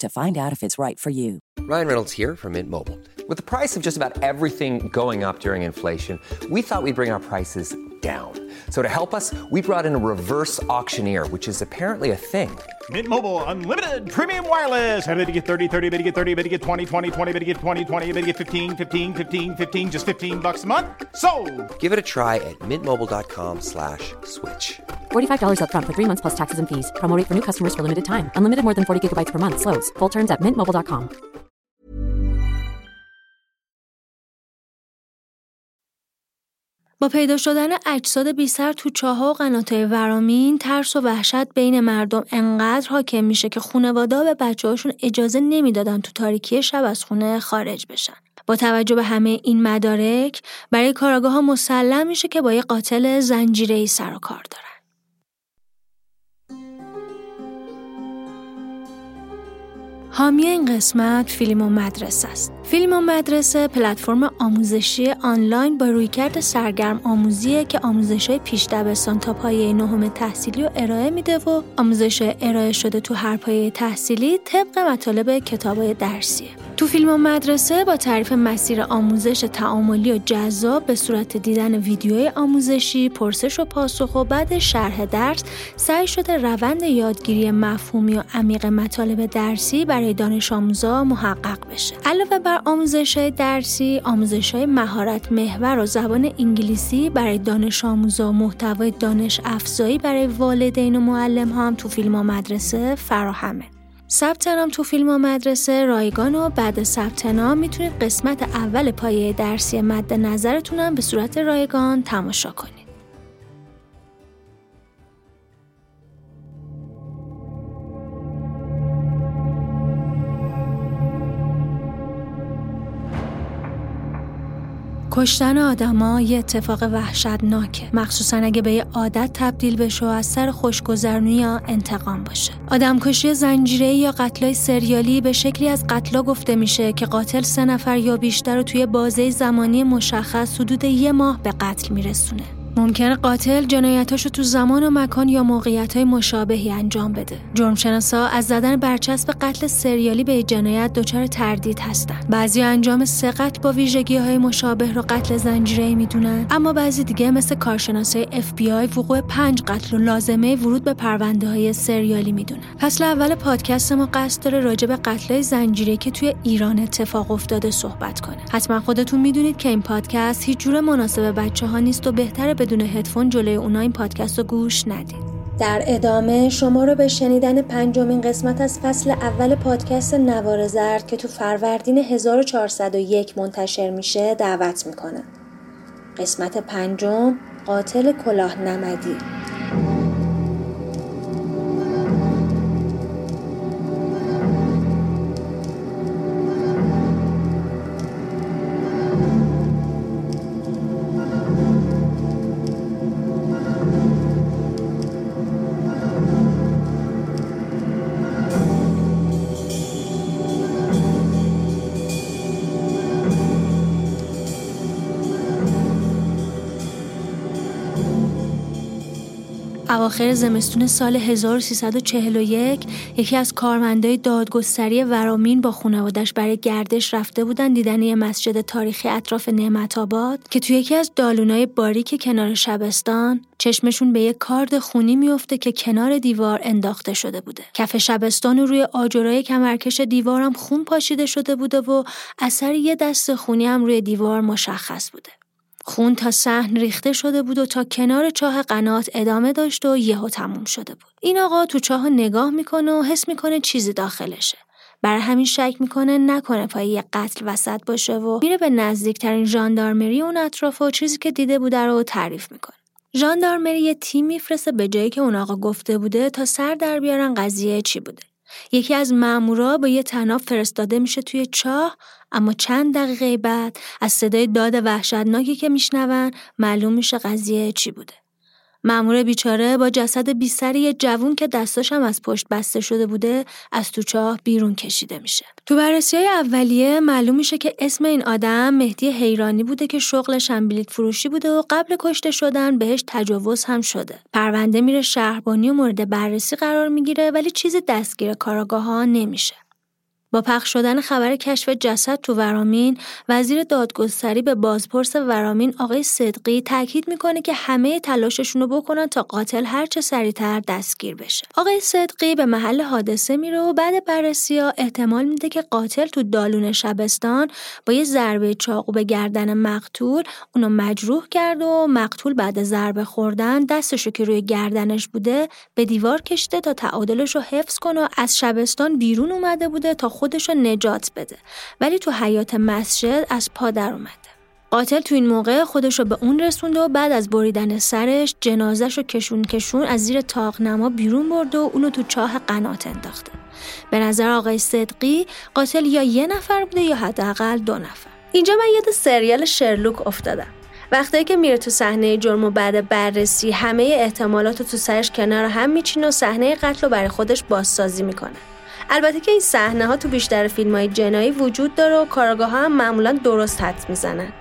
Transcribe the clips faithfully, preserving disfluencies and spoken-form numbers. to find out if it's right for you. Ryan Reynolds here from Mint Mobile. With the price of just about everything going up during inflation, we thought we'd bring our prices down. So to help us, we brought in a reverse auctioneer, which is apparently a thing. Mint Mobile Unlimited Premium Wireless. How to get thirty, thirty, how to get thirty, how to get twenty, twenty, twenty, how to get twenty, twenty, how to get fifteen, fifteen, fifteen, fifteen, just fifteen bucks a month? Sold! Give it a try at mintmobile.com slash switch. forty-five dollars up front for three months plus taxes and fees. Promo rate for new customers for limited time. Unlimited more than forty gigabytes per month. Slows full terms at mint mobile dot com. با پیدا شدن اجساد بی‌سر تو چاه‌ها و قنات‌های ورامین، ترس و وحشت بین مردم انقدر حاکم میشه که خانواده‌ها به بچه‌هاشون اجازه نمیدادن تو تاریکی شب از خونه خارج بشن. با توجه به همه این مدارک، برای کاراگاه‌ها مسلم میشه که با یه قاتل زنجیره‌ای سر و کار دارن. حامی این قسمت فیلم و مدرسه است. فیلم و مدرسه پلتفرم آموزشی آنلاین با رویکرد سرگرم آموزیه که آموزش‌های پیش دبستان تا پایه نهم تحصیلی رو ارائه میده و آموزش‌های ارائه شده تو هر پایه تحصیلی طبق مطالب کتاب‌های درسیه. تو فیلم و مدرسه با تعریف مسیر آموزش تعاملی و جذاب به صورت دیدن ویدیوهای آموزشی، پرسش و پاسخ و بعد شرح درس، سعی شده روند یادگیری مفهومی و عمیق مطالب درسی برای دانش آموزا محقق بشه. علاوه بر آموزش‌های درسی، آموزش‌های مهارت محور و زبان انگلیسی برای دانش آموزا، محتوای دانش افزایی برای والدین و معلم ها هم تو فیلم و مدرسه فراهمه. ثبت نام تو فیلم و مدرسه رایگان و بعد ثبت نام میتونید قسمت اول پایه درسی مد نظرتون هم به صورت رایگان تماشا کنید. کشتن آدم‌ها یه اتفاق وحشتناکه، مخصوصاً اگه به یه عادت تبدیل بشه و از سر خوشگذرونی یا انتقام باشه. آدمکشی زنجیره‌ای یا قتل‌های سریالی به شکلی از قتل‌ها گفته میشه که قاتل سه نفر یا بیشتر رو توی بازه زمانی مشخص حدود یه ماه به قتل میرسونه. ممکنه قاتل جنایتاشو تو زمان و مکان یا موقعیت‌های مشابهی انجام بده. جرمشناسا از زدن برچسب قتل سریالی به جنایت دچار تردید هستن. بعضی انجام سه قتل با ویژگی‌های مشابه رو قتل زنجیره‌ای میدونن، اما بعضی دیگه مثل کارشناسای اف بی آی وقوع پنج قتل و لازمه ورود به پرونده‌های سریالی میدونن. فصل اول پادکست ما قصد داره راجع به قتل‌های زنجیره‌ای که توی ایران اتفاق افتاده صحبت کنه. حتما خودتون میدونید که این پادکست هیچ جور مناسب بچه‌ها نیست و بهتره بدون هدفون جلوی اونا این پادکست رو گوش ندید. در ادامه شما رو به شنیدن پنجمین قسمت از فصل اول پادکست نوار زرد که تو فروردین هزار و چهارصد و یک منتشر میشه دعوت میکنم. قسمت پنجم، قاتل کلاه نمدی. اواخر زمستون سال هزار و سیصد و چهل و یک یکی از کارمندای دادگستری ورامین با خانواده‌اش برای گردش رفته بودن دیدن یه مسجد تاریخی اطراف نعمت‌آباد که توی یکی از دالونای باریک کنار شبستان چشمشون به یه کارد خونی میفته که کنار دیوار انداخته شده بوده. کف شبستان و روی آجرای کمرکش دیوارم خون پاشیده شده بوده و اثر یه دست خونی هم روی دیوار مشخص بوده. خون تا صحن ریخته شده بود و تا کنار چاه قنات ادامه داشت و یهو تموم شده بود. این آقا تو چاه نگاه میکنه و حس میکنه چیزی داخلشه. برای همین شک میکنه نکنه پای یه قتل وسط باشه و میره به نزدیکترین ژاندارمری اون اطراف و چیزی که دیده بوده رو تعریف میکنه. ژاندارمری یه تیم میفرسته به جایی که اون آقا گفته بوده تا سر در بیارن قضیه چی بوده. یکی از مامورا با یه طناب فرستاده میشه توی چاه، اما چند دقیقه بعد از صدای داد وحشتناکی که میشنون معلوم میشه قضیه چی بوده. مامور بیچاره با جسد بیسر یه جوون که دستاش هم از پشت بسته شده بوده از تو چاه بیرون کشیده میشه. تو بررسی‌های اولیه معلوم میشه که اسم این آدم مهدی حیرانی بوده که شغلش هم بلیط فروشی بوده و قبل کشته شدن بهش تجاوز هم شده. پرونده میره شهربانی و مورد بررسی قرار میگیره ولی چیز دستگیر کاراگاه‌ها نمیشه. با پخش شدن خبر کشف جسد تو ورامین، وزیر دادگستری به بازپرس ورامین آقای صدقی تاکید میکنه که همه تلاششون رو بکنن تا قاتل هر چه سریعتر دستگیر بشه. آقای صدقی به محل حادثه میره و بعد بررسی‌ها احتمال میده که قاتل تو دالون شبستان با یه ضربه چاقو به گردن مقتول اونو مجروح کرد و مقتول بعد از ضربه خوردن دستشو که روی گردنش بوده به دیوار کشیده تا تعادلش رو حفظ کنه و از شبستان بیرون اومده بوده تا خودشو نجات بده، ولی تو حیات مسجد از پا در اومده. قاتل تو این موقع خودشو به اون رسوند و بعد از بریدن سرش جنازهشو کشون کشون از زیر طاق نما بیرون برد و اونو تو چاه قنات انداخته. به نظر آقای صدقی قاتل یا یه نفر بوده یا حداقل دو نفر. اینجا من یاد سریال شرلوک افتادم. وقتی که میره تو صحنه جرم و بعد بررسی همه احتمالاتو تو سرش کنار هم میچینه و صحنه قتلو برای خودش بازسازی میکنه. البته که این صحنه ها تو بیشتر فیلم های جنایی وجود داره و کارگاه ها هم معمولا درست حدس میزنن.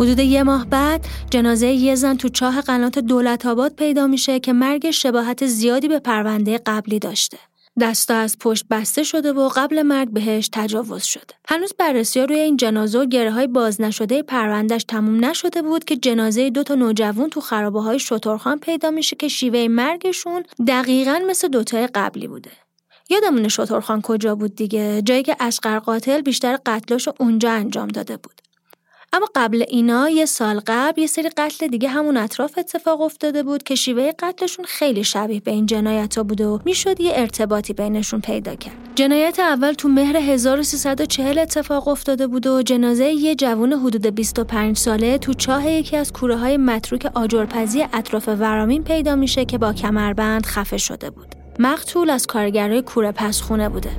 حدود یه ماه بعد جنازه یه زن تو چاه قنات دولت‌آباد پیدا میشه که مرگ شباهت زیادی به پرونده قبلی داشته. دستا از پشت بسته شده و قبل مرگ بهش تجاوز شده. هنوز بررسی‌ها روی این جنازه و گره‌های باز نشده پروندهش تموم نشده بود که جنازه دو تا نوجوان تو خرابه‌های شترخان پیدا میشه که شیوه مرگشون دقیقاً مثل دوتای قبلی بوده. یادمونه شترخان کجا بود دیگه؟ جایی که اشقر قاتل بیشتر قتلاشو اونجا انجام داده بود. اما قبل اینا یه سال قبل یه سری قتل دیگه همون اطراف اتفاق افتاده بود که شیوه قتلشون خیلی شبیه به این جنایت‌ها بود و میشد یه ارتباطی بینشون پیدا کرد. جنایت اول تو مهر هزار و سیصد و چهل اتفاق افتاده بود و جنازه یه جوان حدود بیست و پنج ساله تو چاه یکی از کوره‌های متروک آجرپزی اطراف ورامین پیدا میشه که با کمربند خفه شده بود. مقتول از کارگرای کوره پسخونه بوده.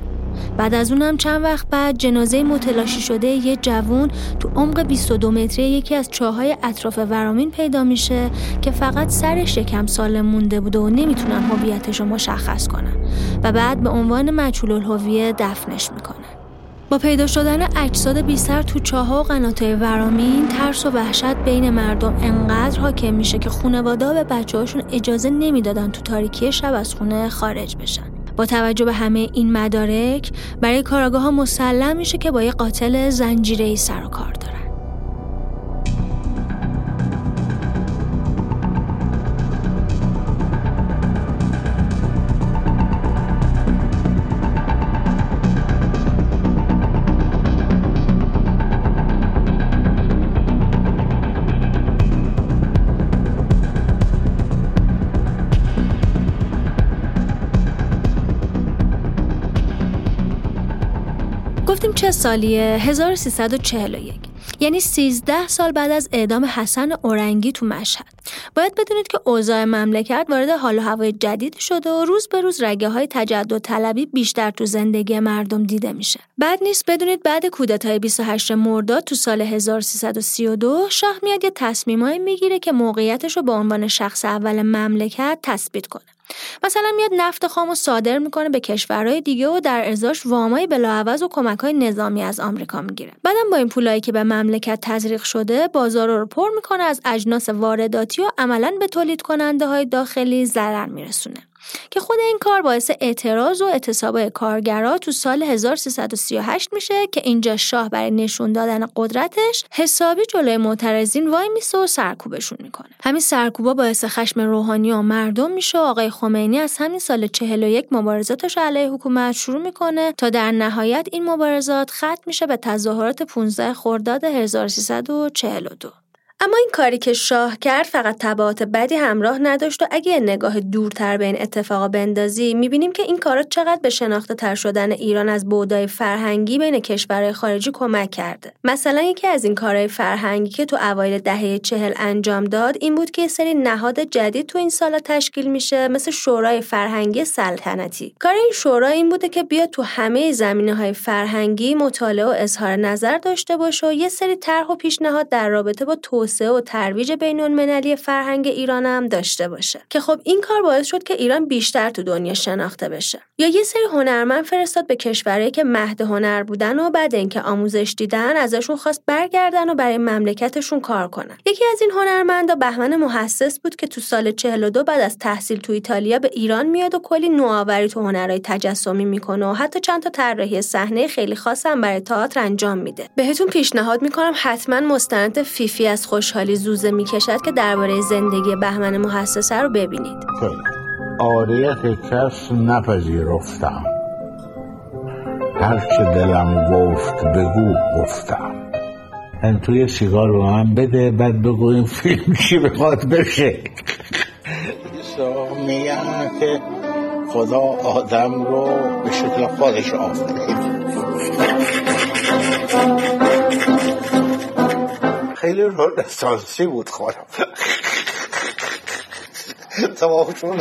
بعد از اونم چند وقت بعد جنازه متلاشی شده یه جوون تو عمق بیست و دو متری یکی از چاهای اطراف ورامین پیدا میشه که فقط سرش یکم سالم مونده بوده و نمیتونن هویتش رو مشخص کنن و بعد به عنوان مجهول الهویه دفنش میکنن. با پیدا شدن اجساد بی‌سر تو چاه‌ها و قنات‌های ورامین، ترس و وحشت بین مردم انقدر حاکم میشه که خانواده‌ها به بچه‌هاشون اجازه نمیدادن تو تاریکی شب از خونه خارج بشن. با توجه به همه این مدارک برای کاراگاه‌ها مسلم میشه که با یه قاتل زنجیره‌ای سر و کار دارن. گفتیم چه سالیه؟ هزار و سیصد و چهل و یک. یعنی سیزده سال بعد از اعدام حسن اورنگی تو مشهد. باید بدونید که اوضاع مملکت وارد حال و هوای جدید شده و روز به روز رگه های تجدد طلبی بیشتر تو زندگی مردم دیده میشه. بد نیست بدونید بعد کودتای بیست و هشتم مرداد تو سال هزار و سیصد و سی و دو شاه میاد یه تصمیمایی میگیره که موقعیتش رو به عنوان شخص اول مملکت تثبیت کنه. مثلا میاد نفت خام رو صادر میکنه به کشورهای دیگه و در ازاش وامای بلاعوض و کمک‌های نظامی از آمریکا میگیره. بعدم با این پولایی که به مملکت تزریق شده بازارو رو پر میکنه از اجناس وارداتی و عملاً به تولید کننده های داخلی ضرر میرسونه که خود این کار باعث اعتراض و اعتصاب کارگرا تو سال هزار و سیصد و سی و هشت میشه که اینجا شاه برای نشون دادن قدرتش حسابی جلوی معترضین وای میسه و سرکوبشون میکنه. همین سرکوبا باعث خشم روحانی و مردم میشه. آقای خمینی از همین سال چهل و یک مبارزاتش علیه حکومت شروع میکنه تا در نهایت این مبارزات ختم میشه به تظاهرات پانزدهم خرداد هزار و سیصد و چهل و دو. اما این کاری که شاه کرد فقط تبعات بدی همراه نداشت و اگه یه نگاه دورتر به این اتفاقا بندازی میبینیم که این کارا چقدر به شناخته تر شدن ایران از بودای فرهنگی بین کشورهای خارجی کمک کرده. مثلا یکی از این کارهای فرهنگی که تو اوایل دهه چهل انجام داد این بود که یه سری نهاد جدید تو این سالا تشکیل میشه، مثل شورای فرهنگی سلطنتی. کار این شورا این بوده که بیاد تو همه زمینه‌های فرهنگی مطالعه و اظهار نظر داشته باشه و یه سری طرح و پیشنهاد در رابطه با و ترویج بین‌المللی فرهنگ ایران هم داشته باشه که خب این کار باعث شد که ایران بیشتر تو دنیا شناخته بشه. یا یه سری هنرمند فرستاد به کشورهایی که مهد هنر بودن و بعد اینکه آموزش دیدن ازشون خواست برگردن و برای مملکتشون کار کنن. یکی از این هنرمندا بهمن محسس بود که تو سال چهل و دو بعد از تحصیل تو ایتالیا به ایران میاد و کلی نوآوری تو هنرهای تجسمی میکنه و حتی چند تا طراحی صحنه خیلی خاص هم برای تئاتر انجام میده. بهتون پیشنهاد میکنم حتما مستند فیفی از خوشحالی زوزه میکشد که درباره زندگی بهمن محسسه رو ببینید. آریت کس نپذیرفتم، هر چه دلم گفت بگو گفتم. من توی سیگار رو هم بده بعد بگو این فیلم چی بخواد بشه. سو میگن که خدا آدم رو به شکل خودش آفرید. خیلی رنسانسی بود خودم. تمامشون.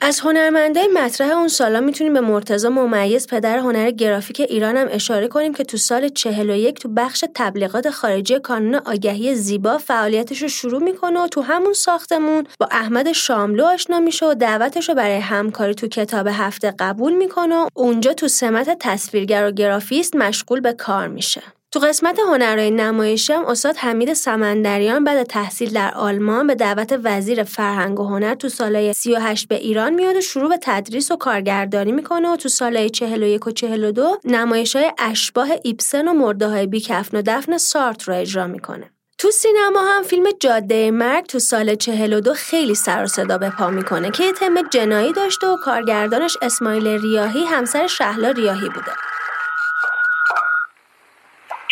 از هنرمندای مطرح اون سالا میتونیم به مرتضی ممیز پدر هنر گرافیک ایران هم اشاره کنیم که تو سال چهل و یک تو بخش تبلیغات خارجی کانون آگهی زیبا فعالیتش رو شروع میکنه و تو همون ساختمون با احمد شاملو آشنا میشه و دعوتش رو برای همکاری تو کتاب هفته قبول میکنه و اونجا تو سمت تصویرگر و گرافیست مشغول به کار میشه. تو قسمت هنرهای نمایشی هم استاد حمید سمندریان بعد تحصیل در آلمان به دعوت وزیر فرهنگ و هنر تو سالهای سی و هشت به ایران میاد و شروع به تدریس و کارگردانی میکنه و تو سالهای چهل و یک و چهل و دو نمایش‌های اشباح ایبسن و مرده‌های بی‌کفن و دفن سارتر را اجرا میکنه. تو سینما هم فیلم جاده مرگ تو سال چهل و دو خیلی سر و صدا به پا میکنه که تم جنایی داشته و کارگردانش اسماعیل ریاحی همسر شهلا ریاحی بوده.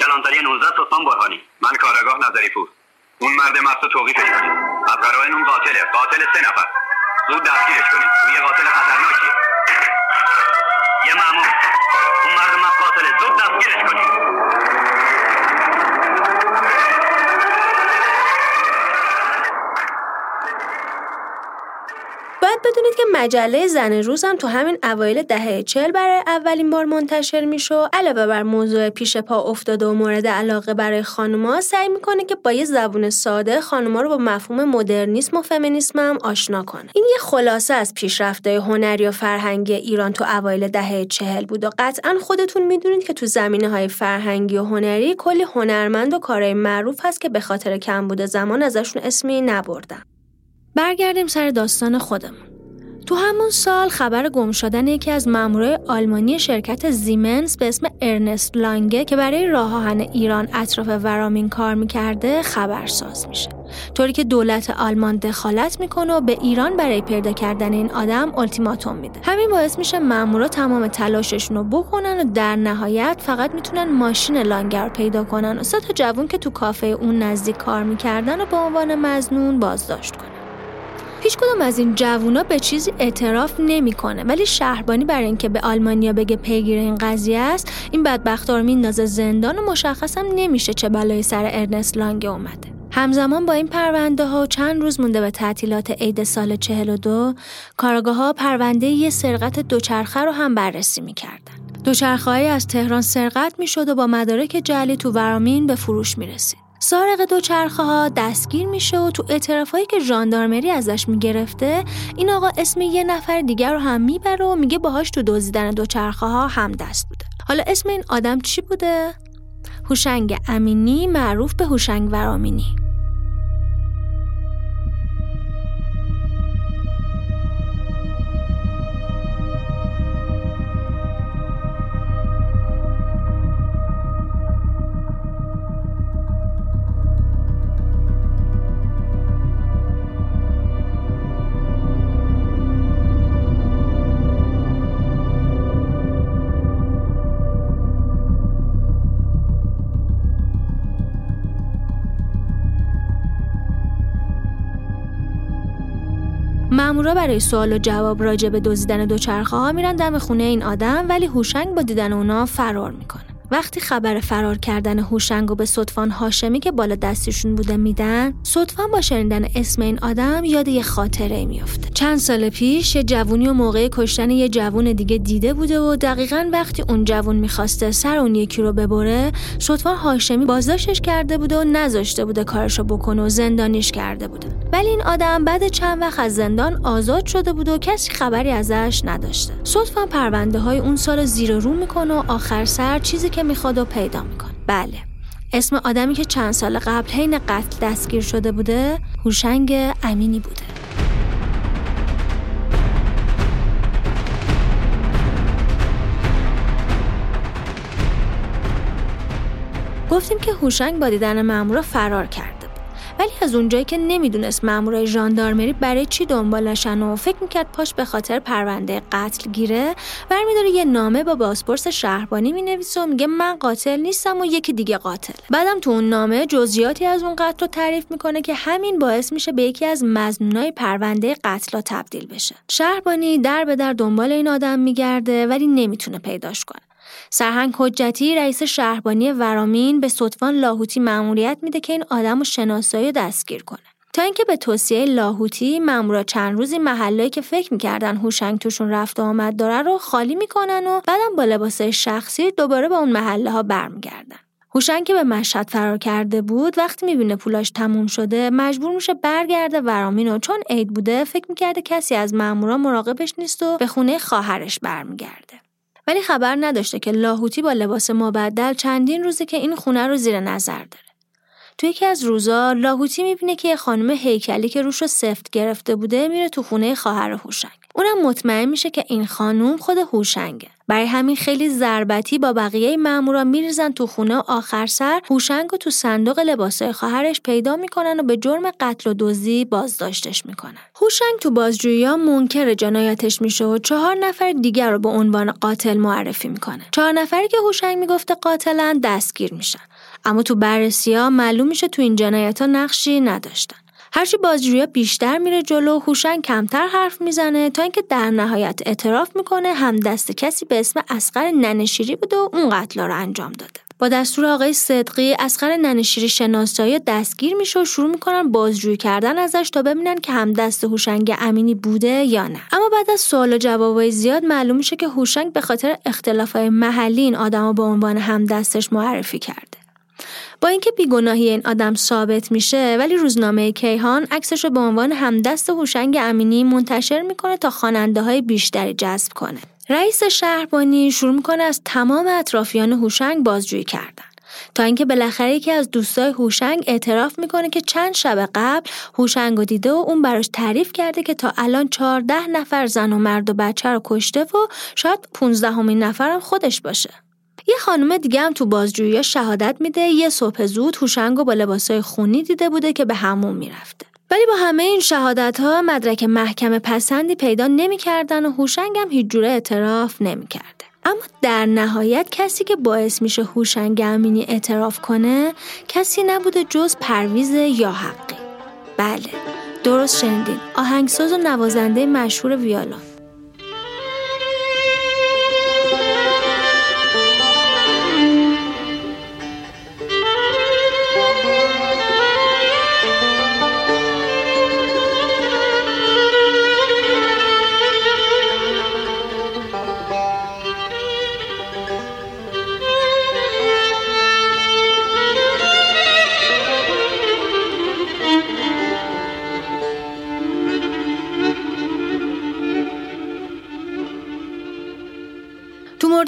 کلانتری نوزده سلطان برهانی، من کارگاه نظری پور. اون مرد مست و توقیفش کنید. از قرائن اون قاتله، قاتل سه نفر. زود دستگیرش کنید. اون یه قاتل خطرناکیه. یه مأمور. اون مرد مست قاتله، زود دستگیرش کنید. باید بدونید که مجله زن روز هم تو همین اوایل دهه چهل برای اولین بار منتشر میشه و علاوه بر موضوع پیش پا افتاده و مورد علاقه برای خانم‌ها سعی میکنه که با یه زبون ساده خانم‌ها رو با مفهوم مدرنیسم و فمینیسم هم آشنا کنه. این یه خلاصه از پیشرفت‌های هنری و فرهنگی ایران تو اوایل دهه چهل بود و قطعاً خودتون میدونید که تو زمینه‌های فرهنگی و هنری کلی هنرمند و کارهای معروف هست که به خاطر کمبود زمان ازشون اسمی نبردن. برگردیم سر داستان خودمون. تو همون سال خبر گم شدن یکی از مامورای آلمانی شرکت زیمنز به اسم ارنست لانگه که برای راه آهن ایران اطراف ورامین کار میکرده خبرساز میشه، طوری که دولت آلمان دخالت میکنه و به ایران برای پیدا کردن این آدم التیماتوم میده. همین باعث میشه مامورا تمام تلاششون رو بکنن و در نهایت فقط میتونن ماشین لانگه رو پیدا کنن و سه تا جوون که تو کافه اون نزدیک کار میکردن و به عنوان مظنون بازداشت کنن. هیچ کدوم از این جوونا به چیزی اعتراف نمیکنه، ولی شهربانی برای اینکه به آلمانیا بگه پیگیر این قضیه است، این بدبختا رو میندازه زندان و مشخص هم نمیشه چه بلایی سر ارنست لانگه اومده. همزمان با این پرونده ها چند روز مونده به تعطیلات عید سال چهل و دو، کارگاه ها پرونده یه سرقت دوچرخه رو هم بررسی می‌کردن. دوچرخه‌ای از تهران سرقت می‌شد و با مدارک جعلی تو ورامین به فروش می‌رسید. سارق دوچرخه‌ها دستگیر میشه و تو اعترافایی که ژاندارمری ازش میگرفته، این آقا اسم یه نفر دیگر رو هم میبره و میگه باهاش تو دزدیدن دوچرخه‌ها هم دست بوده. حالا اسم این آدم چی بوده؟ هوشنگ امینی، معروف به هوشنگ ورامینی. مامورا برای سوال و جواب راجع به دزدیدن دوچرخه ها میرن دم خونه این آدم، ولی هوشنگ با دیدن اونا فرار میکنه. وقتی خبر فرار کردن هوشنگ رو به صدفان هاشمی که بالا دستشون بوده میدن، صدفان با شنیدن اسم این آدم یاد یه خاطره میفته. چند سال پیش یه جوونی و موقع کشتن یه جوون دیگه دیده بوده و دقیقاً وقتی اون جوون میخواسته سر اون یکی رو ببره، صدفان هاشمی بازداشتش کرده بوده و نذاشته بوده کارشو بکنه و زندانیش کرده بوده. ولی این آدم بعد چند وقت از زندان آزاد شده بود و کسی خبری ازش نداشته. صدفاً پرونده‌های اون سال زیر رو میکنه و آخر سر چیزی که میخواد و پیدا میکنه. بله، اسم آدمی که چند سال قبل حین قتل دستگیر شده بوده، هوشنگ امینی بوده. گفتیم که هوشنگ با دیدن مامورا فرار کرد، ولی از اونجایی که نمیدونست مامورای ژاندارمری برای چی دنبالشن و فکر میکرد پاش به خاطر پرونده قتل گیره، برمیداره یه نامه با پاسپورت شهربانی مینویسه و میگه من قاتل نیستم و یکی دیگه قاتل. بعدم تو اون نامه جزئیاتی از اون قتل رو تعریف میکنه که همین باعث میشه به یکی از مظنونای پرونده قتل‌ها تبدیل بشه. شهربانی در به در دنبال این آدم میگرده ولی نمیتونه پیداش کنه. سرهنگ حجتی، رئیس شهربانی ورامین، به صدفان لاهوتی مأموریت میده که این آدم رو شناسایی و دستگیر کنه. تا اینکه به توصیه لاهوتی، مأمورا چند روزی محلهایی که فکر میکردن هوشنگ توشون رفت و آمد داره رو خالی میکنن و بعدم با لباسای شخصی دوباره به اون محله ها برمیگردن. هوشنگ که به مشهد فرار کرده بود، وقتی میبینه پولاش تموم شده، مجبور میشه برگرده ورامین و چون عید بوده، فکر میکرده کسی از مأمورا مراقبش نیست و به خونه خواهرش برمیگرده. ولی خبر نداشته که لاهوتی با لباس مبدل چندین روزه که این خونه رو زیر نظر داره. توی یکی از روزا لاهوتی میبینه که یه خانم هیکلی که روش رو سفت گرفته بوده میره تو خونه خواهر هوشنگ. اونم مطمئن میشه که این خانم خود هوشنگه. برای همین خیلی ضربتی با بقیه مامورا میریزن تو خونه و آخر سر هوشنگ رو تو صندوق لباسای خواهرش پیدا میکنن و به جرم قتل و دزدی بازداشتش میکنن. هوشنگ تو بازجویی‌ها منکر جنایاتش میشه و چهار نفر دیگر رو به عنوان قاتل معرفی میکنه. چهار نفری که هوشنگ میگفته قاتلن دستگیر میشن، اما تو بررسی‌ها معلوم میشه تو این جنایت‌ها نقشی نداشتن. هرچی بازجویی‌ها بیشتر میره جلو، هوشنگ کمتر حرف میزنه تا اینکه در نهایت اعتراف میکنه هم دست کسی به اسم اصغر ننشیری بوده و اون قتل‌ها رو انجام داده. با دستور آقای صدقی، اصغر ننشیری شناسایی دستگیر میشه و شروع میکنن بازجویی کردن ازش تا ببینن که هم دست هوشنگ امینی بوده یا نه. اما بعد از سوال و جوابای زیاد معلوم میشه که هوشنگ به خاطر اختلاف‌های محلی این آدمو به عنوان هم دستش معرفی کرده. با اینکه بیگناهی این آدم ثابت میشه، ولی روزنامه کیهان عکسش رو به عنوان همدست هوشنگ امینی منتشر میکنه تا خواننده‌های بیشتری جذب کنه. رئیس شهربانی شروع میکنه از تمام اطرافیان هوشنگ بازجویی کردن تا اینکه بالاخره یکی از دوستای هوشنگ اعتراف میکنه که چند شب قبل هوشنگ رو دیده و اون براش تعریف کرده که تا الان چهارده نفر زن و مرد و بچه رو کشته و شاید پانزدهمین نفرم خودش باشه. یه خانم دیگه هم تو بازجویی‌ها شهادت میده یه صبح زود هوشنگو با لباسای خونی دیده بوده که به حموم میرفته. ولی با همه این شهادت‌ها مدرک محکمه پسندی پیدا نمی‌کردن و هوشنگ هم هیچ جوره اعتراف نمی‌کرده. اما در نهایت کسی که باعث میشه هوشنگ امینی اعتراف کنه کسی نبوده جز پرویز یاحقی. بله، درست شنیدین، آهنگساز و نوازنده مشهور ویولون.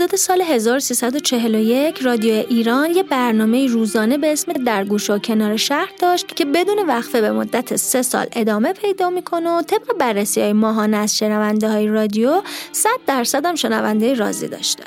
مرداد سال هزار و سیصد و چهل و یک رادیو ایران یه برنامه روزانه به اسم در گوشه و کنار شهر داشت که بدون وقفه به مدت سه سال ادامه پیدا میکنه و طبق بررسی‌های ماهانه از شنونده‌های رادیو صد درصد هم شنونده راضی داشته.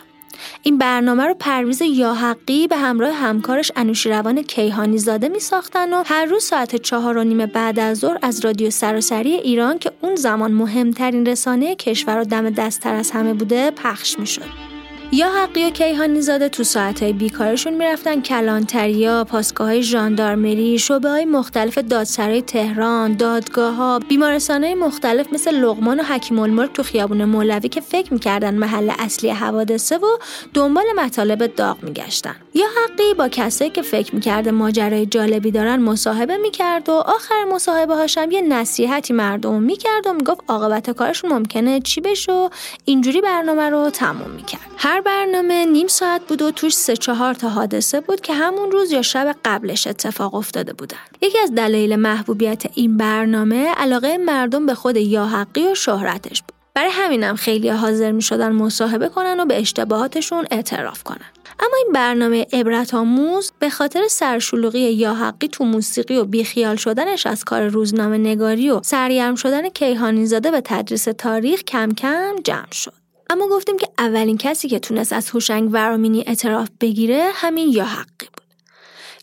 این برنامه رو پرویز یاحقی به همراه همکارش انوشیروان کیهانیزاده می ساختن و هر روز ساعت چهار و نیم بعد از ظهر از رادیو سراسری ایران که اون زمان مهمترین رسانه کشور و دم دستتر از همه بوده پخش می شد. یاحقی و کیهانیزاده تو ساعتهای بیکارشون می رفتن کلانتریا، پاسگاه‌های ژاندارمری، شعبه‌های مختلف دادسرای تهران، دادگاه‌ها، بیمارستان‌های مختلف مثل لقمان و حکیم الملک تو خیابون مولوی که فکر می‌کردن محل اصلی حوادثه و دنبال مطالب داغ می‌گشتن. یاحقی با کسایی که فکر می‌کرد ماجرای جالبی دارن مصاحبه می‌کرد و آخر مصاحبه‌هاش هم یه نصیحتی مردم می‌کرد و می‌گفت عاقبت کارشون ممکنه چی بشه. اینجوری برنامه رو تموم می‌کرد. برنامه نیم ساعت بود و توش سه چهار تا حادثه بود که همون روز یا شب قبلش اتفاق افتاده بودن. یکی از دلایل محبوبیت این برنامه علاقه مردم به خود یاحقی و شهرتش بود. برای همینم خیلی حاضر می شدن مصاحبه کنن و به اشتباهاتشون اعتراف کنن. اما این برنامه عبرت آموز به خاطر سرشلوغی یاحقی تو موسیقی و بیخیال شدنش از کار روزنامه نگاری و سرگرم شدن کیهانیزاده به تدریس تاریخ کم کم جمع شد. اما گفتیم که اولین کسی که تونست از هوشنگ ورامینی اعتراف بگیره همین یاحقی بود.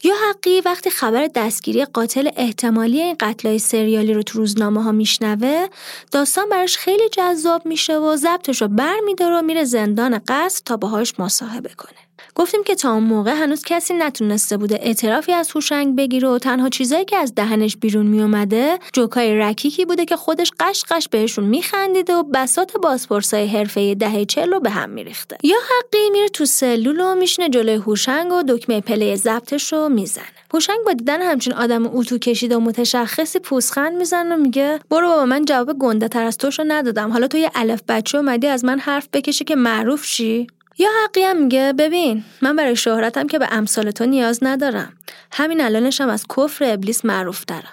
یاحقی وقتی خبر دستگیری قاتل احتمالی این قتلای سریالی رو تو روزنامه ها میشنوه، داستان براش خیلی جذاب میشه و ضبطش رو برمی‌داره و میره زندان قصر تا باهاش مصاحبه کنه. گفتیم که تا اون موقع هنوز کسی نتونسته بوده اعترافی از هوشنگ بگیره و تنها چیزایی که از دهنش بیرون می اومده جوکای رکیکی بوده که خودش قشقش بهشون میخندیده و بساط بازپرسای حرفه‌ای دهه چهل رو به هم میریخته. یاحقی میره تو سلول و میشینه جلوی هوشنگ و دکمه پلی ضبطش رو میزنه. هوشنگ با دیدن همچین آدم اتو کشیده و متشخصی پوزخند میزنه و میگه برو بابا، من جواب گنده تر از توشو ندادم، حالا تو یه الف بچه اومدی از من حرف بکشی که معروف شی؟ یاحقی هم میگه ببین، من برای شهرتم که به امثال تو نیاز ندارم، همین الانشم از کفر ابلیس معروف ترم.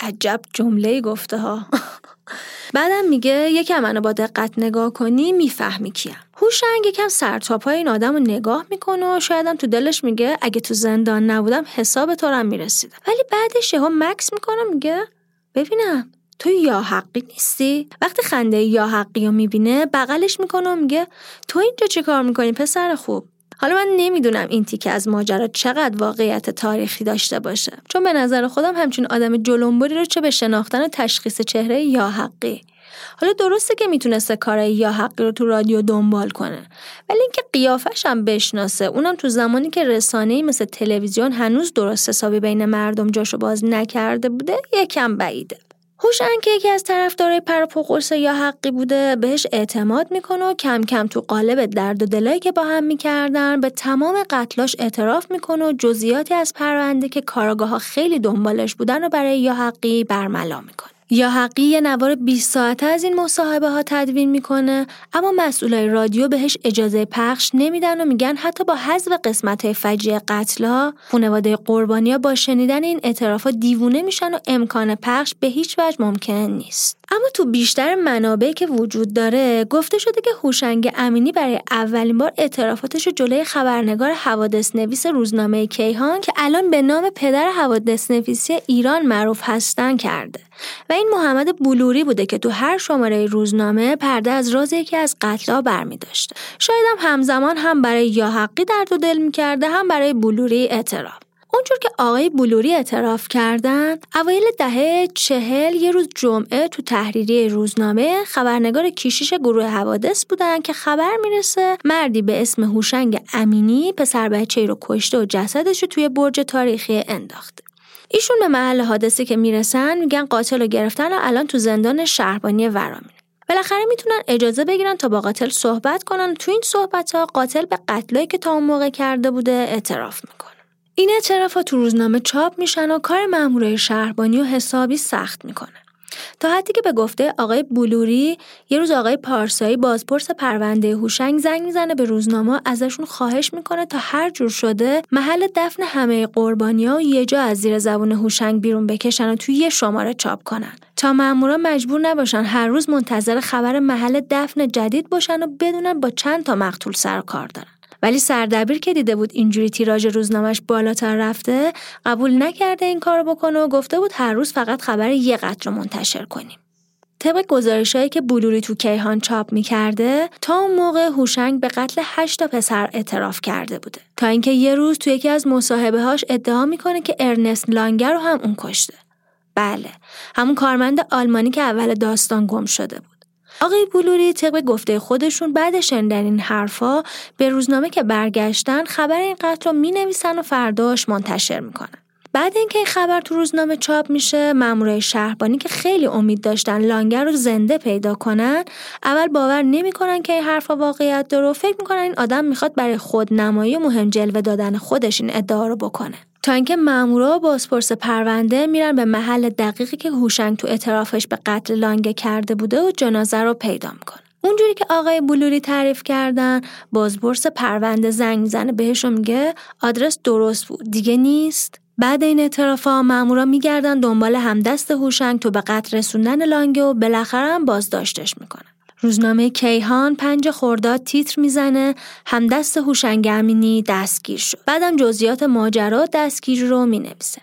عجب جمله‌ای گفته ها. بعدم میگه یکم منو با دقت نگاه کنی میفهمی کیم. هوشنگ یکم سر تا پای این آدمو نگاه میکنه و شایدم تو دلش میگه اگه تو زندان نبودم حساب تو رم میرسیدم. ولی بعدش یهو مکس میکنه میگه ببینم تو یاحقی نیستی؟ وقتی خنده یاحقی رو میبینه بغلش میکنه و میگه تو اینجا چه کار میکنی پسر خوب؟ حالا من نمیدونم این تیکه از ماجرا چقدر واقعیت تاریخی داشته باشه، چون به نظر خودم همچین آدم جلنبری رو چه به شناختن و تشخیص چهره یاحقی. حالا درسته که میتونسته کارای یاحقی رو تو رادیو دنبال کنه، ولی اینکه قیافش هم بشناسه، اونم تو زمانی که رسانه‌ای مثل تلویزیون هنوز درست حسابی بین مردم جاشو باز نکرده بوده، یکم بعیده. هوشنگ که یکی از طرفدارای پروپاگاندای یاحقی بوده بهش اعتماد میکنه و کم کم تو قالب درد و دلایی که با هم میکردن به تمام قتلاش اعتراف میکنه و جزئیاتی از پرونده که کاراگاه‌ها خیلی دنبالش بودن رو برای یاحقی برملا میکنه. یاحقی یه نوار بیست ساعته از این مصاحبه ها تدوین میکنه، اما مسئولای رادیو بهش اجازه پخش نمیدن و میگن حتی با حذف قسمت‌های فجیع قتل‌ها، خانواده قربانی‌ها با شنیدن این اعترافات دیوونه میشن و امکان پخش به هیچ وجه ممکن نیست. اما تو بیشتر منابعی که وجود داره گفته شده که هوشنگ امینی برای اولین بار اعترافاتش رو جلوی خبرنگار حوادث نویس روزنامه کیهان که الان به نام پدر حوادث نویسی ایران معروف هستن کرده. و این محمد بلوری بوده که تو هر شماره روزنامه پرده از راز یکی از قتل‌ها برمی داشته. شاید هم همزمان هم برای یاحقی درد و دل می‌کرده، هم برای بلوری اعتراف. اونجور که آقای بلوری اعتراف کردن، اوایل دهه چهل یه روز جمعه تو تحریریه روزنامه خبرنگار کشیش گروه حوادث بودن که خبر میرسه مردی به اسم هوشنگ امینی پسر بچه‌ای رو کشته و جسدش رو توی برج تاریخی انداخته. ایشون به محل حادثه که میرسن میگن قاتل رو گرفتن و الان تو زندان شهربانی ورامین. بالاخره میتونن اجازه بگیرن تا با قاتل صحبت کنن. تو این صحبت‌ها قاتل به قتلایی که تا اون موقع کرده بوده اعتراف میکنه. این اعترافات تو روزنامه چاپ میشن و کار مامورای شهربانی و حسابی سخت میکنه. تا حدی که به گفته آقای بلوری یه روز آقای پارسایی بازپرس پرونده هوشنگ زنگ میزنه به روزنامه، ازشون خواهش میکنه تا هر جور شده محل دفن همه قربانی‌ها و یه جا از زیر زبون هوشنگ بیرون بکشن و توی یه شماره چاپ کنن تا مامورا مجبور نباشن هر روز منتظر خبر محل دفن جدید باشن و بدونن با چند تا مقتول سر کار دارن. ولی سردبیر که دیده بود اینجوری تیراژ روزنامه‌اش بالاتر رفته، قبول نکرده این کارو بکنه و گفته بود هر روز فقط خبر یه قتل رو منتشر کنیم. طبق گزارشایی که بلوری تو کیهان چاپ می‌کرده، تا اون موقع هوشنگ به قتل هشت تا پسر اعتراف کرده بوده. تا اینکه یه روز تو یکی از مصاحبه‌هاش ادعا میکنه که ارنست لانگه رو هم اون کشته. بله، همون کارمند آلمانی که اول داستان گم شده بود. آقای بلوری طبق گفته خودشون بعد شنیدن این حرفا به روزنامه که برگشتن خبر این قتل رو می‌نویسن و فرداش منتشر می‌کنن. بعد اینکه این خبر تو روزنامه چاپ میشه، مامورای شهربانی که خیلی امید داشتن لانگر رو زنده پیدا کنن، اول باور نمی‌کنن که این حرفا واقعیت داره. فکر می‌کنن این آدم می‌خواد برای خودنمایی و مهم جلوه دادن خودش این ادعا رو بکنه. تا اینکه مامورا و بازپرس پرونده میرن به محل دقیقی که هوشنگ تو اعترافش به قتل لانگه کرده بوده و جنازه رو پیدا میکنه. اونجوری که آقای بلوری تعریف کردن، بازپرس پرونده زنگ میزنه بهش و میگه آدرس درست بود، دیگه نیست. بعد این اعترافا مامورا میگردن دنبال همدست هوشنگ تو به قتل رسوندن لانگه و بالاخره هم بازداشتش میکنه. روزنامه کیهان پنج خرداد تیتر میزنه همدست هوشنگ امینی دستگیر شد. بعدم جزئیات ماجرا دستگیر رو مینویسه.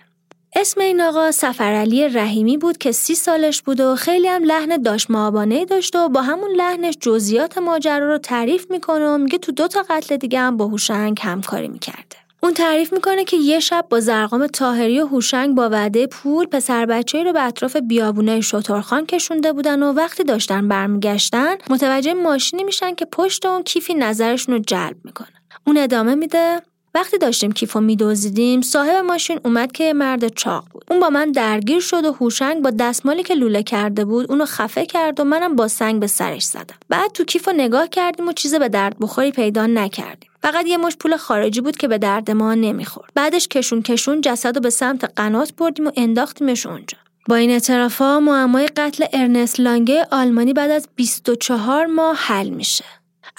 اسم این آقا سفر علی رحیمی بود که سی سالش بود و خیلی هم لحن داش معابانه‌ای داشت و با همون لحنش جزئیات ماجرا رو تعریف میکنه و میگه تو دو تا قتل دیگه هم با هوشنگ همکاری میکرده. اون تعریف میکنه که یه شب با زرقام طاهری و هوشنگ با وعده پول پسر بچه‌ای رو به اطراف بیابونه شترخان کشونده بودن و وقتی داشتن برمیگشتن متوجه ماشینی میشن که پشت اون کیفی نظرشون رو جلب میکنه. اون ادامه میده وقتی داشتیم کیفو میدوزیدیم صاحب ماشین اومد که مرد چاق بود. اون با من درگیر شد و هوشنگ با دستمالی که لوله کرده بود اونو خفه کرد و منم با سنگ به سرش زدم. بعد تو کیفو نگاه کردیم و چیزی به درد بخوری پیدا نکردیم. فقط یه مش پول خارجی بود که به درد ما نمیخورد. بعدش کشون کشون جسدو به سمت قنات بردیم و انداختیمش اونجا. با این اعترافا معمای قتل ارنست لانگه آلمانی بعد از بیست و چهار ماه حل میشه.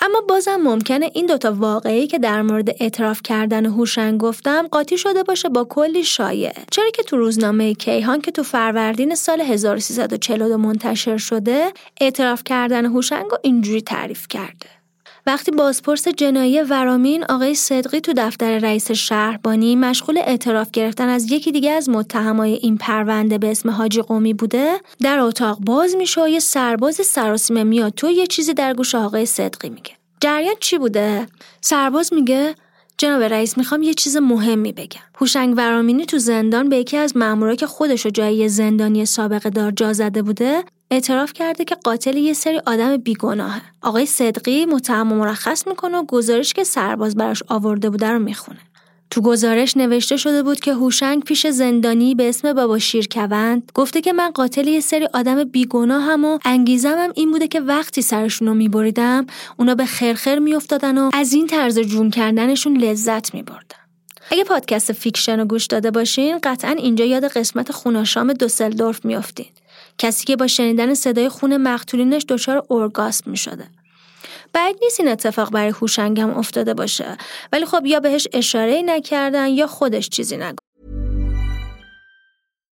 اما بازم ممکنه این دوتا واقعی که در مورد اعتراف کردن هوشنگ گفتم قاطی شده باشه با کلی شایعه، چرا که تو روزنامه کیهان که تو فروردین سال هزار و سیصد و چهل و دو منتشر شده اعتراف کردن هوشنگ رو اینجوری تعریف کرده. وقتی بازپرس جنایی ورامین آقای صدقی تو دفتر رئیس شهربانی مشغول اعتراف گرفتن از یکی دیگه از متهمای این پرونده به اسم حاجی قمی بوده، در اتاق باز میشه و یه سرباز سراسیمه میاد تو یه چیزی در گوش آقای صدقی میگه. جریان چی بوده؟ سرباز میگه جناب رئیس میخوام یه چیز مهمی بگم. هوشنگ ورامینی تو زندان به یکی از مامورا که خودش رو جای زندانی سابقه دار جا زده بوده اعتراف کرده که قاتل یه سری آدم بیگناهه. آقای صدقی متهم مرخص میکنه و گزارش که سرباز براش آورده بوده رو میخونه. تو گزارش نوشته شده بود که هوشنگ پیش زندانی به اسم بابا شیرکوند گفته که من قاتل یه سری آدم بیگناهم و انگیزم هم این بوده که وقتی سرشون رو میبریدم اونا به خرخر میافتادن و از این طرز جون کردنشون لذت میبردن. اگه پادکست فیکشن رو گوش داده باشین قطعاً اینجا یاد قسمت خوناشام دوسلدورف میافتین، کسی که با شنیدن صدای خون مقتولینش دچار اورگاسم میشده. بعید نیست این اتفاق برای هوشنگ هم افتاده باشه، ولی خب یا بهش اشاره نکردن یا خودش چیزی نگفت.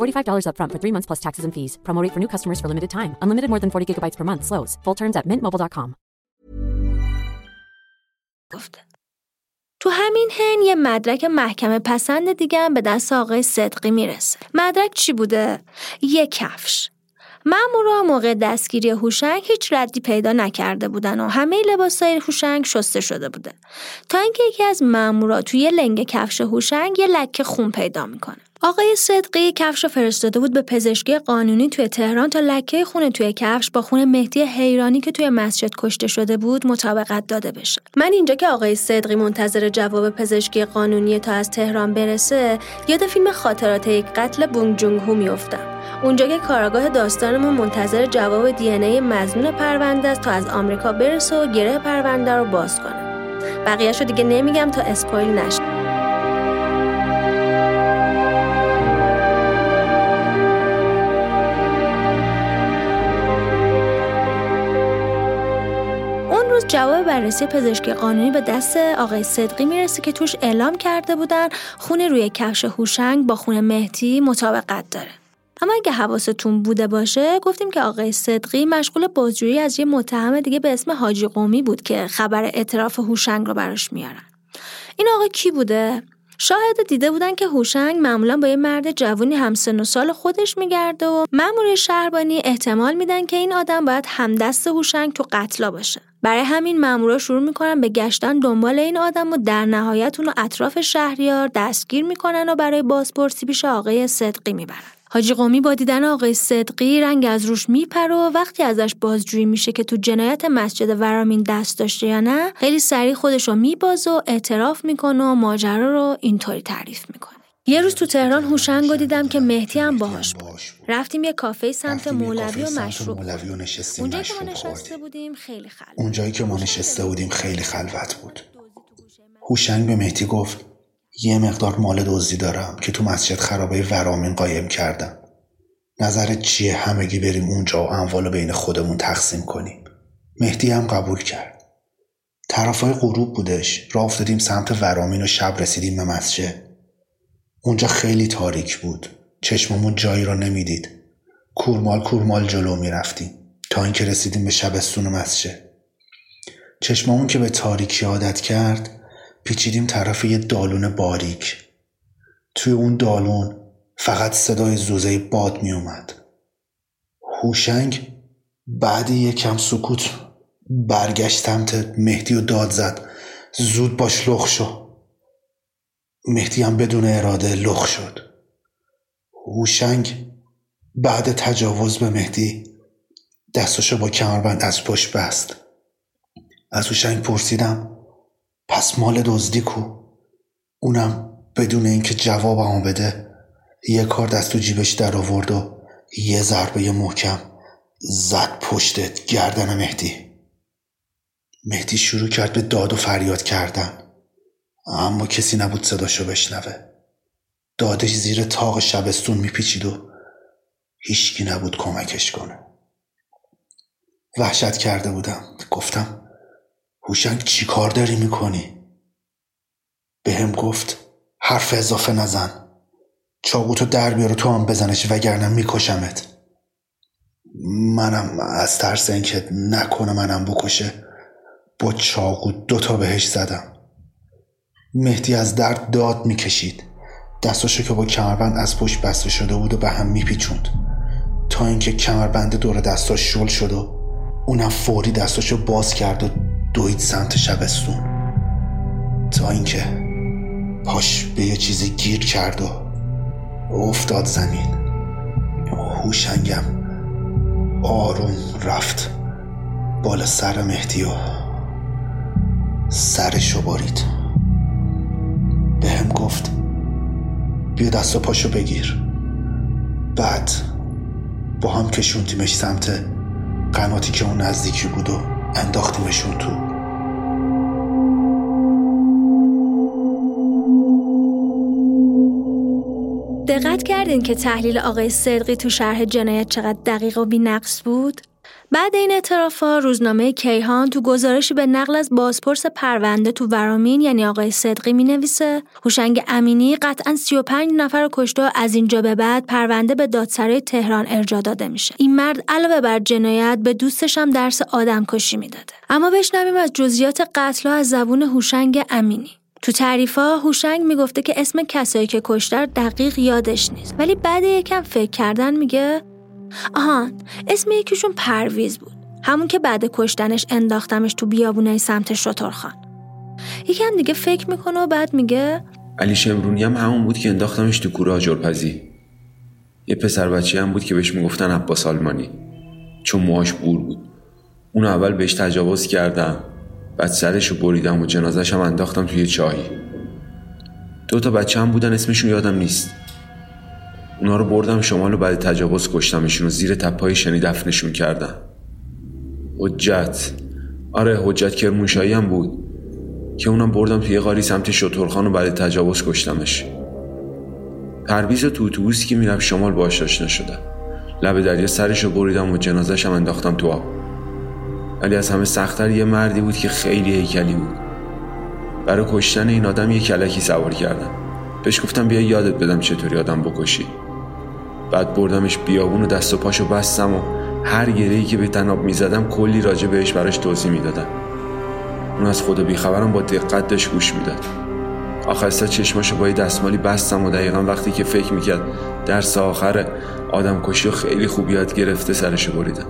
forty-five dollars up front for three months plus taxes and fees. Promo rate for new customers for limited time. Unlimited more than forty gigabytes per month slows. Full terms at mint mobile dot com. تو همین حین یه مدرک محکمه پسند دیگه هم به دست آقای صدقی میرسه. مدرک چی بوده؟ یه کفش. مامورا موقع دستگیری هوشنگ هیچ ردی پیدا نکرده بودن و همه لباسای هوشنگ شسته شده بوده، تا اینکه یکی از مامورا توی لنگ کفش هوشنگ یه لکه خون پیدا میکنه. آقای صدقی کفش رو فرستاده بود به پزشکی قانونی توی تهران تا لکه خون توی کفش با خون مهدی حیرانی که توی مسجد کشته شده بود مطابقت داده بشه. من اینجا که آقای صدقی منتظر جواب پزشکی قانونی تا از تهران برسه، یاد فیلم خاطرات یک قتل بونگ جونگ هو میافتم. اونجا که کاراگاه داستانمون منتظر جواب دی ان ای مظنون پرونده است تا از آمریکا برسه و گره پرونده رو باز کنه. بقیه‌شو دیگه نمیگم تا اسپویل نشه. جواب بررسی پزشکی قانونی به دست آقای صدقی میرسه که توش اعلام کرده بودن خون روی کفش هوشنگ با خون مهدی مطابقت داره. اما اگه حواستون بوده باشه، گفتیم که آقای صدقی مشغول بازجویی از یه متهم دیگه به اسم حاجی قومی بود که خبر اعتراف هوشنگ رو براش میارن. این آقا کی بوده؟ شاهد دیده بودن که هوشنگ معمولا با یه مرد جوونی همسن و سال خودش میگرده و مأمور شهربانی احتمال میدن که این آدم باید همدست هوشنگ تو قتلا باشه. برای همین مامورا شروع میکنن به گشتن دنبال این آدم و در نهایت اونو اطراف شهریار دستگیر میکنن و برای بازپرسی پیش آقای صدقی میبرن. حاجی قومی با دیدن آقای صدقی رنگ از روش میپره و وقتی ازش بازجویی میشه که تو جنایت مسجد ورامین دست داشته یا نه، خیلی سریع خودشو میبازه و اعتراف میکنه و ماجرا رو اینطوری تعریف میکنه. یه روز تو تهران هوشنگو دیدم که مهدی هم باهاش بود. رفتیم یه کافه سمت مولوی و مشروب. اونجایی که ما نشسته بودیم خیلی خلوت. اونجایی که ما نشسته بودیم خیلی خلوت بود. هوشنگ به مهدی گفت یه مقدار مال دزدی دارم که تو مسجد خرابه ورامین قایم کردم. نظرت چیه همگی بریم اونجا و اموالو بین خودمون تقسیم کنیم؟ مهدی هم قبول کرد. طرفای غروب بودش. راه افتادیم سمت ورامین و شب رسیدیم به مسجد. اونجا خیلی تاریک بود. چشممون جایی رو نمیدید. کورمال کورمال جلو میرفتیم تا اینکه رسیدیم به شبستون مسجد. چشممون که به تاریکی عادت کرد، پیچیدیم طرف یه دالون باریک. توی اون دالون فقط صدای زوزه باد می اومد. هوشنگ بعد یکم سکوت برگشت سمت مهدی و داد زد زود باش لخ شو. مهدی هم بدون اراده لخ شد. هوشنگ بعد تجاوز به مهدی دستشو با کمربند از پشت بست. از هوشنگ پرسیدم پس مال دزدی کو؟ اونم بدون اینکه جوابمو بده یه کار دست تو جیبش در آورد و یه ضربه محکم زد پشتت گردن مهدی. مهدی شروع کرد به داد و فریاد کردن، اما کسی نبود صداشو بشنوه. دادش زیر تاق شبستون میپیچید و هیچکی نبود کمکش کنه. وحشت کرده بودم. گفتم هوشنگ چی کار داری میکنی؟ به هم گفت حرف اضافه نزن، چاقوتو در بیار و تو هم بزنش وگرنه میکشمت. منم از ترس اینکه نکنه منم بکشه با چاقو دوتا بهش زدم. مهدی از درد داد میکشید. دستاشو که با کمربند از پشت بسته شده بود و به هم میپیچوند تا اینکه کمربند دور دستاش شل شد و اونم فوری دستاشو باز کرد و دوید سمت شبستون تا اینکه پاش به یه چیزی گیر کرد و افتاد زمین. هوشنگم آروم رفت بالا سر مهدی و سرشو برید. به هم گفت بیا دست و پاشو بگیر. بعد با هم کشوندیمش سمت قناتی که اون نزدیکی بود و انداختیمشون تو. دقت کردین که تحلیل آقای صدقی تو شرح جنایت چقدر دقیق و بی‌نقص بود؟ بعد این اعتراف‌ها روزنامه کیهان تو گزارشی به نقل از بازپرس پرونده تو ورامین یعنی آقای صدقی می‌نویسه هوشنگ امینی قطعاً سی و پنج نفر رو کشته و از اینجا به بعد پرونده به دادسرای تهران ارجاع داده میشه. این مرد علاوه بر جنایت به دوستش هم درس آدمکشی میداده. اما بشنویم از جزئیات قتل‌ها از زبون هوشنگ امینی. تو تعریف‌ها هوشنگ میگفته که اسم کسایی که کشته رو دقیق یادش نیست، ولی بعد یکم فکر کردن میگه آها اسم یکیشون پرویز بود، همون که بعد کشتنش انداختمش تو بیابونه سمت شترخان. یکم دیگه فکر میکنه و بعد میگه علی شمرونی هم همون بود که انداختمش تو کوره آجرپزی. یه پسر بچه هم بود که بهش میگفتن عباس آلمانی چون موهاش بور بود. اون اول بهش تجاوز کردم، بعد سرشو بریدم و جنازه‌ش هم انداختم توی چاهی. دو تا بچه هم بودن اسمشون یادم نیست. اونا رو بردم شمال و بعد تجاوز کشتمشون و زیر تپای شنی دفنشون کردم. حجت آره حجت کرمانشاهی هم بود که اونم بردم توی قاری سمت شترخان و بعد تجاوز کشتمش. پرویز تو اتوبوس که میرم شمال باهاش آشنا شدم، لب دریا سرشو بریدم و جنازه‌ش هم انداختم تو آب. ولی از همه سخت‌تر یه مردی بود که خیلی هیکلی بود. برای کشتن این آدم یه کلکی سوار کردم، بهش گفتم بیا یادت بدم چطوری آدم بکشی. بعد بردمش بیابون و دست و پاشو بستم و هر گره‌ای که به تناب میزدم کلی راجع بهش براش توضیح میدادم. اون از خود بیخبرم با دقت داشت گوش میداد. آخرسته چشماشو با یه دستمالی بستم و دقیقاً وقتی که فکر میکرد درس آخر آدم کشی خیلی خوب یاد گرفته سرشو بریدم.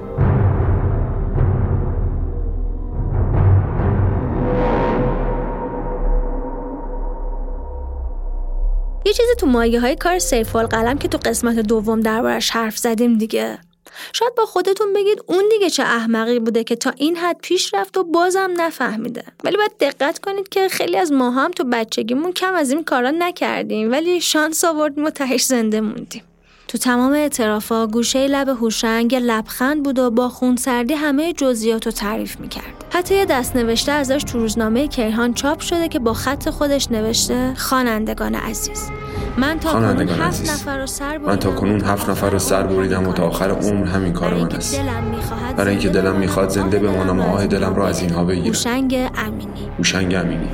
یه چیزی تو مایه های کار سیف القلم که تو قسمت دوم دربارش حرف زدیم دیگه. شاید با خودتون بگید اون دیگه چه احمقی بوده که تا این حد پیش رفت و بازم نفهمیده. ولی باید دقت کنید که خیلی از ما هم تو بچگیمون کم از این کارا نکردیم، ولی شانس آوردیم و تهش زنده موندیم. تو تمام اعترافا گوشه لب هوشنگ لبخند بود و با خونسردی همه جزئیاتو تعریف میکرد. حتی یه دست نوشته ازش تو روزنامه کیهان چاپ شده که با خط خودش نوشته خوانندگان عزیز، من تا کنون هفت نفر رو سر بریدم من تا کنون هفت نفر رو سر بریدم و تا آخر عمر همین کار من است، برای اینکه دلم میخواد زنده بمانم و آه دلم رو از اینها بگیرم. هوشنگ امینی. هوشنگ امینی.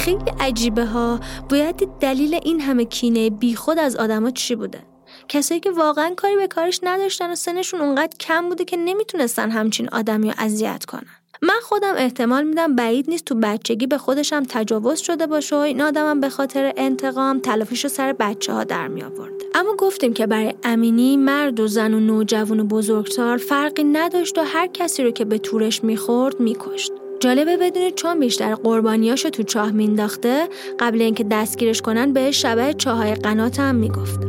خیلی عجیبه ها. باید دلیل این همه کینه بی خود از آدم ها چی بوده؟ کسایی که واقعا کاری به کارش نداشتن و سنشون اونقدر کم بوده که نمیتونستن همچین آدمی رو اذیت کنن. من خودم احتمال میدم بعید نیست تو بچگی به خودشم تجاوز شده باشه و این آدمم به خاطر انتقام تلافیشو سر بچه ها در می آورد. اما گفتیم که برای امینی مرد و زن و نوجوان و بزرگتار فرقی نداشت و هر کسی رو که به تورش میخورد میکشت. جالبه بدونید چون بیشتر قربانیاشو تو چاه مینداخته، قبل اینکه دستگیرش کنن به شبه چاهای قنات هم میگفت.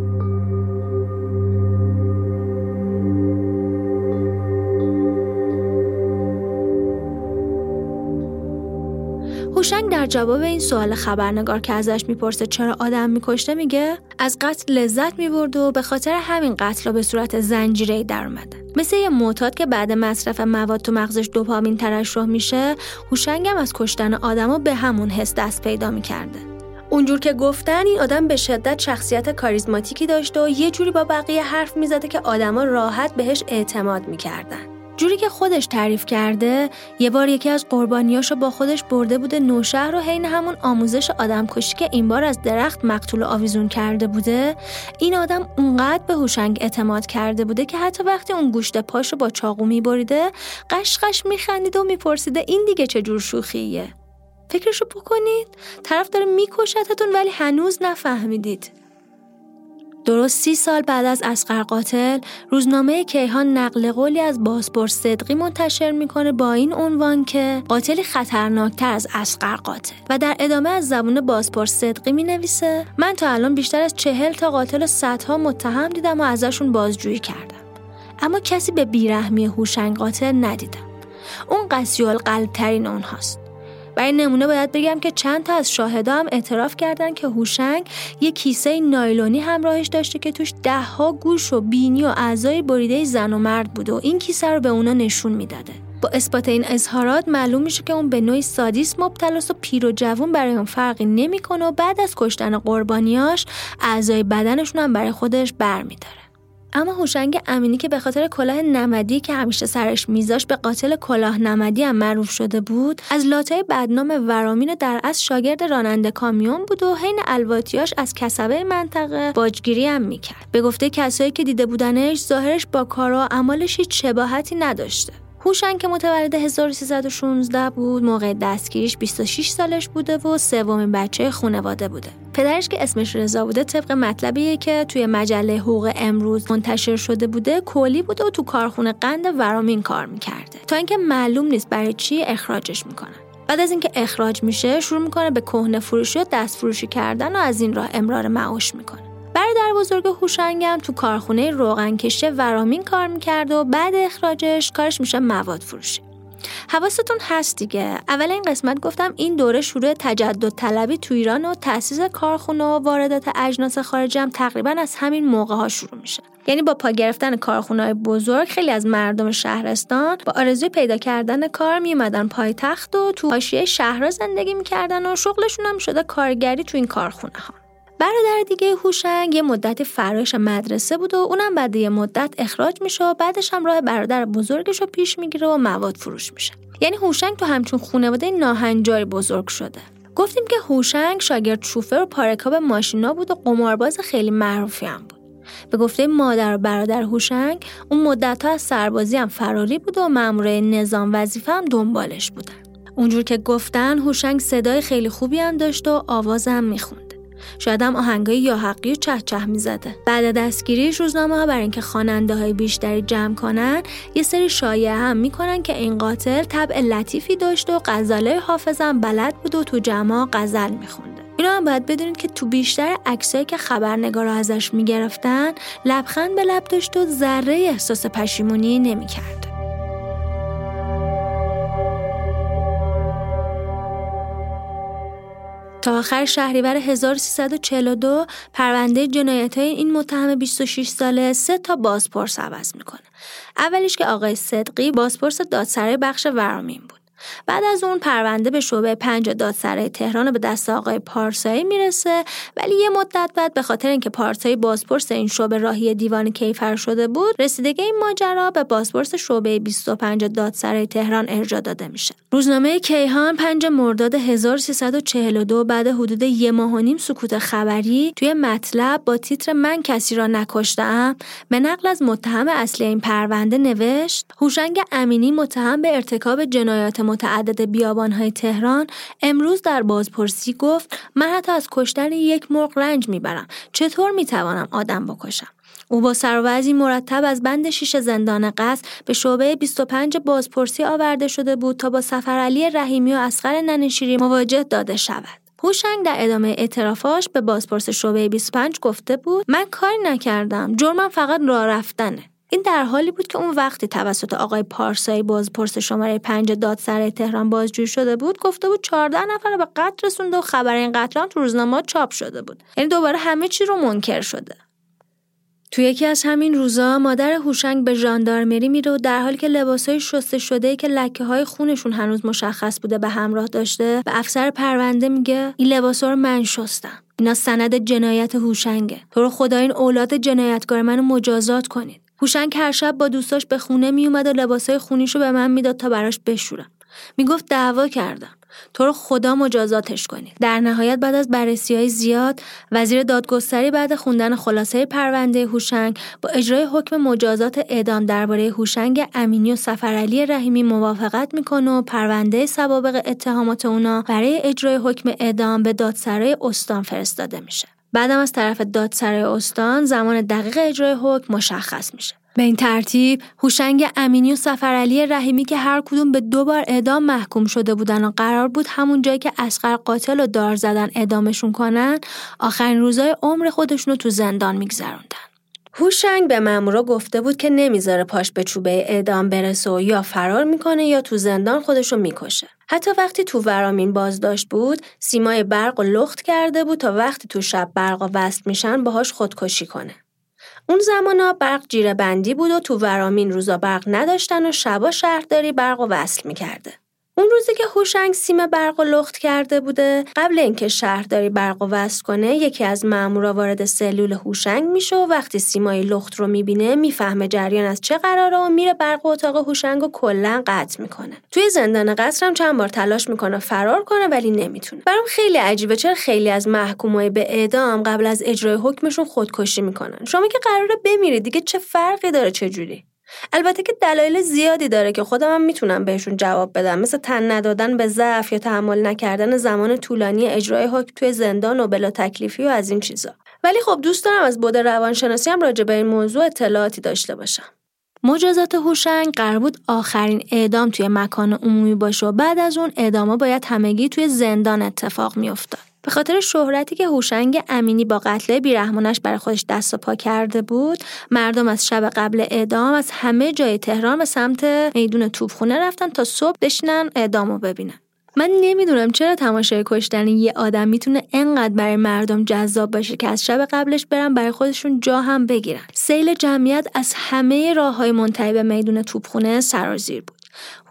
هوشنگ در جواب این سوال خبرنگار که ازش میپرسه چرا آدم میکشته میگه از قتل لذت میبرد و به خاطر همین قتل‌ها به صورت زنجیره‌ای در اومدن. مثل یه معتاد که بعد مصرف مواد تو مغزش دوپامین ترشح میشه، هوشنگ هم از کشتن آدما به همون حس دست پیدا میکرده. اونجور که گفتن این آدم به شدت شخصیت کاریزماتیکی داشته و یه جوری با بقیه حرف میزده که آدما راحت بهش اعتماد میکردن. جوری که خودش تعریف کرده یه بار یکی از قربانیاشو با خودش برده بوده نوشهر و حین همون آموزش آدمکشی که این بار از درخت مقتول آویزون کرده بوده، این آدم اونقدر به هوشنگ اعتماد کرده بوده که حتی وقتی اون گوشت پاشو با چاقو میبریده قشقش میخندید و میپرسیده این دیگه چه جور شوخیه. فکرشو بکنید، طرف داره میکشتتون ولی هنوز نفهمیدید. درست سی سال بعد از اصغر قاتل، روزنامه کیهان نقل قولی از بازپرس صدقی منتشر میکنه با این عنوان که قاتلی خطرناکتر از اصغر قاتل و در ادامه از زبون بازپرس صدقی مینویسه من تا الان بیشتر از چهل تا قاتل و صدها متهم دیدم و ازشون بازجویی کردم، اما کسی به بیرحمی هوشنگ قاتل ندیدم. اون قسی‌القلب ترین اونهاست. برای نمونه باید بگم که چند تا از شاهدا هم اعتراف کردن که هوشنگ یک کیسه نایلونی همراهش داشته که توش ده ها گوش و بینی و اعضای بریده زن و مرد بود و این کیسه رو به اونا نشون میداده. با اثبات این اظهارات معلوم میشه که اون به نوعی سادیسم مبتلاست و پیر و جوون برای اون فرقی نمیکنه و بعد از کشتن قربانیاش اعضای بدنشون هم برای خودش برمی‌داره. اما هوشنگ امینی که به خاطر کلاه نمدی که همیشه سرش میذاش به قاتل کلاه نمدی هم معروف شده بود، از لاتای بدنام ورامین در اصل شاگرد راننده کامیون بود و حین الواتیاش از کسبه منطقه باجگیری هم میکرد. به گفته کسایی که دیده بودنش، ظاهرش با کارا و عملش هیچ شباهتی نداشته. هوشنگ که متولد هزار و سیصد و شانزده بود، موقع دستگیریش بیست و شش سالش بوده و سومین بچه خانواده بوده. پدرش که اسمش رضا بوده، طبق مطلبیه که توی مجله حقوق امروز منتشر شده بوده، کولی بوده و تو کارخونه قند ورامین کار میکرده، تا اینکه معلوم نیست برای چی اخراجش میکنن. بعد از اینکه اخراج میشه، شروع میکنه به کهنه فروشی و دست فروشی کردن و از این راه امرار معاش میکنه. برادر بزرگ هوشنگ هم تو کارخونه روغنکش ورامین کار میکرد و بعد اخراجش کارش میشه مواد فروشی. حواستون هست دیگه، اول این قسمت گفتم این دوره شروع تجدد طلبی تو ایران و تأسیس کارخونه و واردات اجناس خارجی هم تقریبا از همین موقع ها شروع میشه. یعنی با پا گرفتن کارخونه‌های بزرگ خیلی از مردم شهرستان با آرزوی پیدا کردن کار میومدن پایتخت و تو حاشیه شهرها زندگی میکردن و شغلشون هم شده کارگری تو این کارخونه‌ها. برادر دیگه هوشنگ یه مدت فرارش مدرسه بود و اونم بعد یه مدت اخراج میشه و بعدش هم راه برادر بزرگش رو پیش میگیره و مواد فروش میشه. یعنی هوشنگ تو همچون خانواده ناهنجاری بزرگ شده. گفتیم که هوشنگ شاگرد شوفر و پارکاب ماشینا بود و قمارباز خیلی معروفی هم بود. به گفته مادر و برادر هوشنگ، اون مدت‌ها از سربازی هم فراری بود و مامورای نظام وظیفه هم دنبالش بودن. اونجور که گفتن هوشنگ صدای خیلی خوبی هم داشت و آواز هم میخوند. شاید هم آهنگای یاحقی و چهچه میزده. بعد از دستگیریش روزنامه‌ها برای اینکه خواننده‌های بیشتری جمع کنن، یه سری شایعه هم میکنن که این قاتل طبع لطیفی داشت و غزلای حافظ هم بلد بود و تو جمع غزل میخونده. اینا هم باید بدونید که تو بیشتر عکسایی که خبرنگارا ازش میگرفتن، لبخند به لب داشت و ذره احساس پشیمونی نمیکرد. تا آخر شهریور هزار و سیصد و چهل و دو پرونده جنایت‌های این متهم بیست و شش ساله سه تا بازپرس عوض میکنه. اولیش که آقای صدقی بازپرس دادسرای بخش ورامین بود. بعد از اون پرونده به شعبه پنج دادسرای تهران به دست آقای پارسایی میرسه، ولی یه مدت بعد به خاطر اینکه پارسایی بازپرس این شعبه راهی دیوان کیفر شده بود، رسیدگی این ماجرا به بازپرس شعبه بیست و پنج دادسرای تهران ارجاع داده میشه. روزنامه کیهان پنج مرداد هزار و سیصد و چهل و دو بعد حدود یک ماه و نیم سکوت خبری توی مطلب با تیتر من کسی را نکشتم به نقل از متهم اصلی این پرونده نوشت: هوشنگ امینی متهم به ارتکاب جنایات متعدد بیابان‌های تهران امروز در بازپرسی گفت من حتی از کشتن یک مرغ رنج میبرم، چطور میتوانم آدم بکشم؟ او با سر و وضعی مرتب از بند شیش زندان قصر به شعبه بیست و پنج بازپرسی آورده شده بود تا با سفر علی رحیمی و اصغر نشیری مواجه داده شود. هوشنگ در ادامه اعترافاش به بازپرس شعبه بیست و پنج گفته بود من کاری نکردم، جرمم فقط راه رفتنه. این در حالی بود که اون وقتی توسط آقای پارسایی بازپرس شماره پنج دادسرای تهران بازجویی شده بود، گفته بود چهارده نفر رو به قتل رسونده و خبر این قتل هم تو روزنامه چاپ شده بود. یعنی دوباره همه چی رو منکر شده. تو یکی از همین روزا مادر هوشنگ به ژاندارمری میره و در حالی که لباسای شسته شده‌ای که لکه‌های خونشون هنوز مشخص بوده به همراه داشته، به افسر پرونده میگه این لباسا رو من شستم. اینا سند جنایت هوشنگه. تو رو خدا این اولاد جنایتکار منو مجازات کنید. هوشنگ هر شب با دوستاش به خونه می اومد و لباسای خونیشو به من میداد تا براش بشورم. میگفت دعوا کردم، تو رو خدا مجازاتش کنید. در نهایت بعد از بررسی‌های زیاد، وزیر دادگستری بعد خوندن خلاصه پرونده هوشنگ با اجرای حکم مجازات اعدام درباره هوشنگ امینی و سفرعلی رحیمی موافقت میکنه و پرونده سوابق اتهامات اونا برای اجرای حکم اعدام به دادسرای استان فرستاده میشه. بعدم از طرف دادسرای استان زمان دقیق اجرای حکم مشخص میشه. به این ترتیب هوشنگ امینی و سفرعلی رحیمی که هر کدوم به دو بار اعدام محکوم شده بودن و قرار بود همون جایی که اصغر قاتل و دار زدن اعدامشون کنن، آخرین روزای عمر خودشون رو تو زندان میگذروندن. هوشنگ به مامورا گفته بود که نمیذاره پاش به چوبه اعدام برسه و یا فرار میکنه یا تو زندان خودشو میکشه. حتی وقتی تو ورامین بازداشت بود، سیمای برقو لخت کرده بود تا وقتی تو شب برقو وصل میشن باهاش خودکشی کنه. اون زمانا برق جیره بندی بود و تو ورامین روزا برق نداشتن و شبا شهرداری برقو وصل میکرده. اون روزی که هوشنگ سیم برقو لخت کرده بوده، قبل اینکه شهرداری برقو وصل کنه، یکی از مامورا وارد سلول هوشنگ میشه و وقتی سیمای لخت رو میبینه میفهمه جریان از چه قراره و میره برق اتاق هوشنگو کلا قطع میکنه. توی زندان قصرم چند بار تلاش میکنه فرار کنه ولی نمیتونه. برام خیلی عجیبه چرا خیلی از محکومای به اعدام قبل از اجرای حکمشون خودکشی میکنن. شما که قراره بمیرید دیگه چه فرقی داره چه جوری؟ البته که دلایل زیادی داره که خودم هم میتونم بهشون جواب بدم، مثل تن ندادن به ضعف یا تحمل نکردن زمان طولانی اجرای حکم توی زندان و بلا تکلیفی و از این چیزا. ولی خب دوست دارم از بعد روانشناسی هم راجع به این موضوع اطلاعاتی داشته باشم. مجازات هوشنگ قرار بود آخرین اعدام توی مکان عمومی باشه و بعد از اون اعداما باید همگی توی زندان اتفاق میافتاد. به خاطر شهرتی که هوشنگ امینی با قتل بیرحمانش برای خودش دست و پا کرده بود، مردم از شب قبل اعدام از همه جای تهران به سمت میدون توپخونه رفتن تا صبح بشینن اعدامو ببینن. من نمیدونم چرا تماشای کشتن یه آدم میتونه انقدر برای مردم جذاب باشه که از شب قبلش برن برای خودشون جا هم بگیرن. سیل جمعیت از همه راههای منتهی به میدون توپخونه سرازیر بود.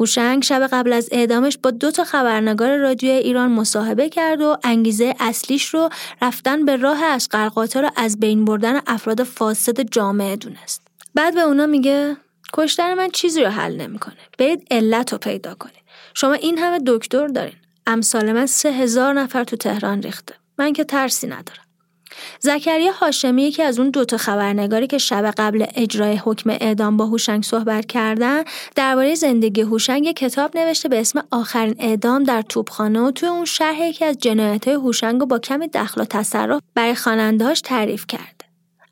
هوشنگ شب قبل از اعدامش با دو تا خبرنگار رادیو ایران مصاحبه کرد و انگیزه اصلیش رو رفتن به راه اصغر قاتل رو از بین بردن افراد فاسد جامعه دونست. بعد به اونا میگه کشتن من چیزی رو حل نمیکنه. برید علت رو پیدا کنید. شما این همه دکتر دارین. امثال من سه هزار نفر تو تهران ریخته. من که ترسی ندارم. زکریا هاشمی یکی از اون دوتا خبرنگاری که شب قبل اجرای حکم اعدام با هوشنگ صحبت کردن، درباره زندگی هوشنگ یک کتاب نوشته به اسم آخرین اعدام در توپخانه و توی اون شرح یکی از جنایت‌های هوشنگ رو با کمی دخل و تصرف برای خواننده‌هاش تعریف کرده.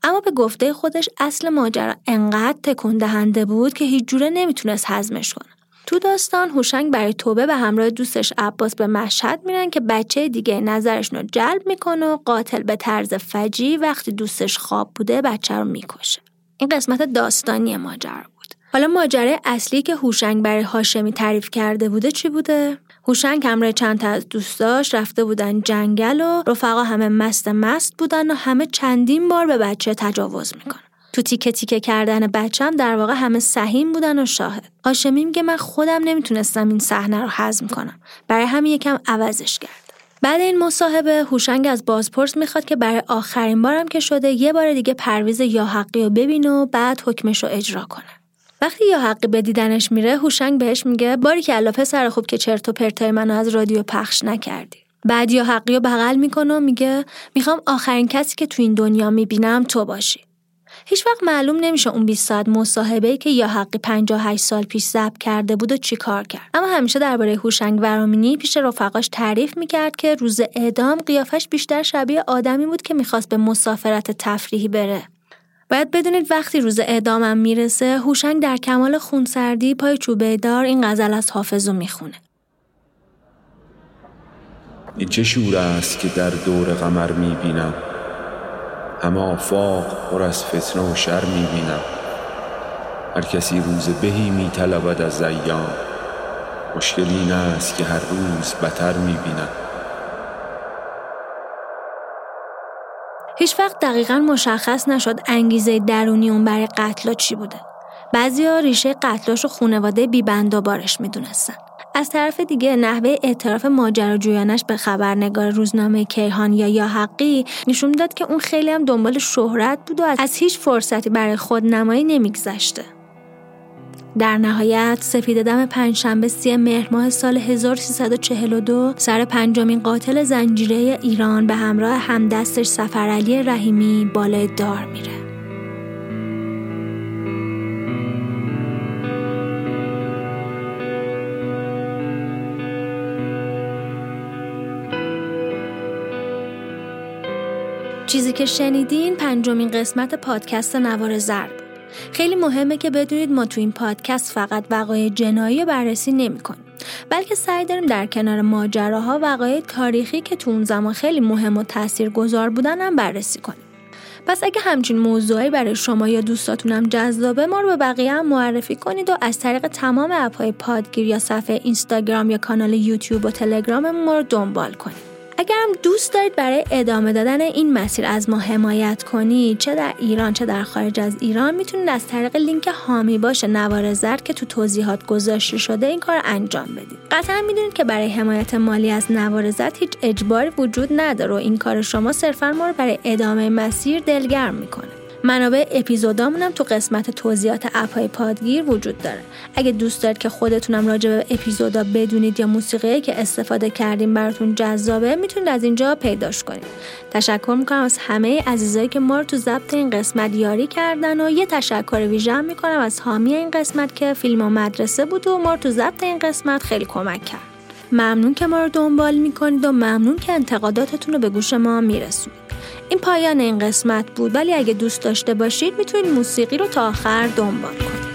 اما به گفته خودش اصل ماجرا انقدر تکون دهنده بود که هیچ جوره نمیتونست هضمش کنه. تو داستان هوشنگ برای توبه به همراه دوستش عباس به مشهد میرن که بچه دیگه نظرشون رو جلب میکنه و قاتل به طرز فجیع وقتی دوستش خواب بوده بچه رو میکشه. این قسمت داستانی ماجرا بود. حالا ماجرای اصلی که هوشنگ برای هاشمی تعریف کرده بوده چی بوده؟ هوشنگ همراه چند تا از دوستاش رفته بودن جنگل و رفقا همه مست مست بودن و همه چندین بار به بچه تجاوز میکنن. تو تیکه تیکه کردن بچه‌م در واقع همه سهیم بودن و شاهد. هاشمی میگه من خودم نمیتونستم این صحنه رو هضم کنم. برای همین یکم عوضش کردم. بعد این مصاحبه هوشنگ از بازپرس میخواد که برای آخرین بارم که شده یه بار دیگه پرویز یاحقی رو ببینه و بعد حکمش رو اجرا کنه. وقتی یاحقی به دیدنش میره، هوشنگ بهش میگه باری که الله پسر خوب که چرت و پرتای منو از رادیو پخش نکردی. بعد یاحقی رو بغل میکنه و میگه میخوام آخرین کسی که تو این دنیا میبینم تو باشی. هیچ وقت معلوم نمیشه اون بیست ساعت مصاحبه‌ای که یاحقی پنجاه و هشت سال پیش ضبط کرده بود و چی کار کرد. اما همیشه درباره هوشنگ ورامینی پیش رفقاش تعریف میکرد که روز اعدام قیافش بیشتر شبیه آدمی بود که میخواست به مسافرت تفریحی بره. باید بدونید وقتی روز اعدامم میرسه، هوشنگ در کمال خونسردی پای چوبه دار این غزل از حافظ رو میخونه. این چه شور است که در دور قمر میبینم، همه آفاق پر از فتنه و شر میبینم. هر کسی روز بهی میطلبد از ایام، مشکل این است که هر روز بتر میبینم. هیچ وقت دقیقاً مشخص نشد انگیزه درونی اون برای قتلا چی بوده. بعضیا ریشه قتلاشو خانواده بی‌بندا بارش میدونستن. از طرف دیگه نحوه اعتراف ماجراجویانش به خبرنگار روزنامه کیهان یا یاحقی نشون داد که اون خیلی هم دنبال شهرت بود و از هیچ فرصتی برای خودنمایی نمیگذشته. در نهایت سپیده دم پنجشنبه سی مهر ماه سال هزار و سیصد و چهل و دو سر پنجمین قاتل زنجیره ایران به همراه همدستش سفر علی رحیمی بالای دار میره. چیزی که شنیدین پنجمین قسمت پادکست نوار زرب. خیلی مهمه که بدونید ما تو این پادکست فقط وقایع جنایی بررسی نمی کنیم، بلکه سعی داریم در کنار ماجراها وقایع تاریخی که تو اون زمان خیلی مهم و تأثیر گذار بودن هم بررسی کنیم. پس اگه همچین موضوعی برای شما یا دوستاتونم جذابه، ما رو به بقیه هم معرفی کنید و از طریق تمام اپ‌های پادگیر یا صفحه اینستاگرام یا کانال یوتیوب و تلگرام ما رو دنبال کنید. اگر هم دوست دارید برای ادامه دادن این مسیر از ما حمایت کنید، چه در ایران چه در خارج از ایران، میتونید از طریق لینک حامی باشه نوار زرد که تو توضیحات گذاشته شده این کار انجام بدید. قطعا میدونید که برای حمایت مالی از نوار زرد هیچ اجباری وجود نداره و این کار شما صرفا ما رو برای ادامه مسیر دلگرم میکنه. منابع اپیزودامونم تو قسمت توضیحات اپ‌های پادگیر وجود داره. اگه دوست دارید که خودتونم راجع به اپیزودا بدونید یا موسیقی که استفاده کردیم براتون جذابه، میتونید از اینجا پیداش کنید. تشکر میکنم از همه عزیزایی که ما رو تو ضبط این قسمت یاری کردن و یه تشکر ویژه میکنم از حامی این قسمت که فیلم و مدرسه بود و ما رو تو ضبط این قسمت خیلی کمک کرد. ممنون که ما رو دنبال میکنید و ممنون که انتقاداتتون رو به گوش ما میرسونید. این پایان این قسمت بود، ولی اگه دوست داشته باشید میتونید موسیقی رو تا آخر دنبال کنید.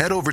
Head over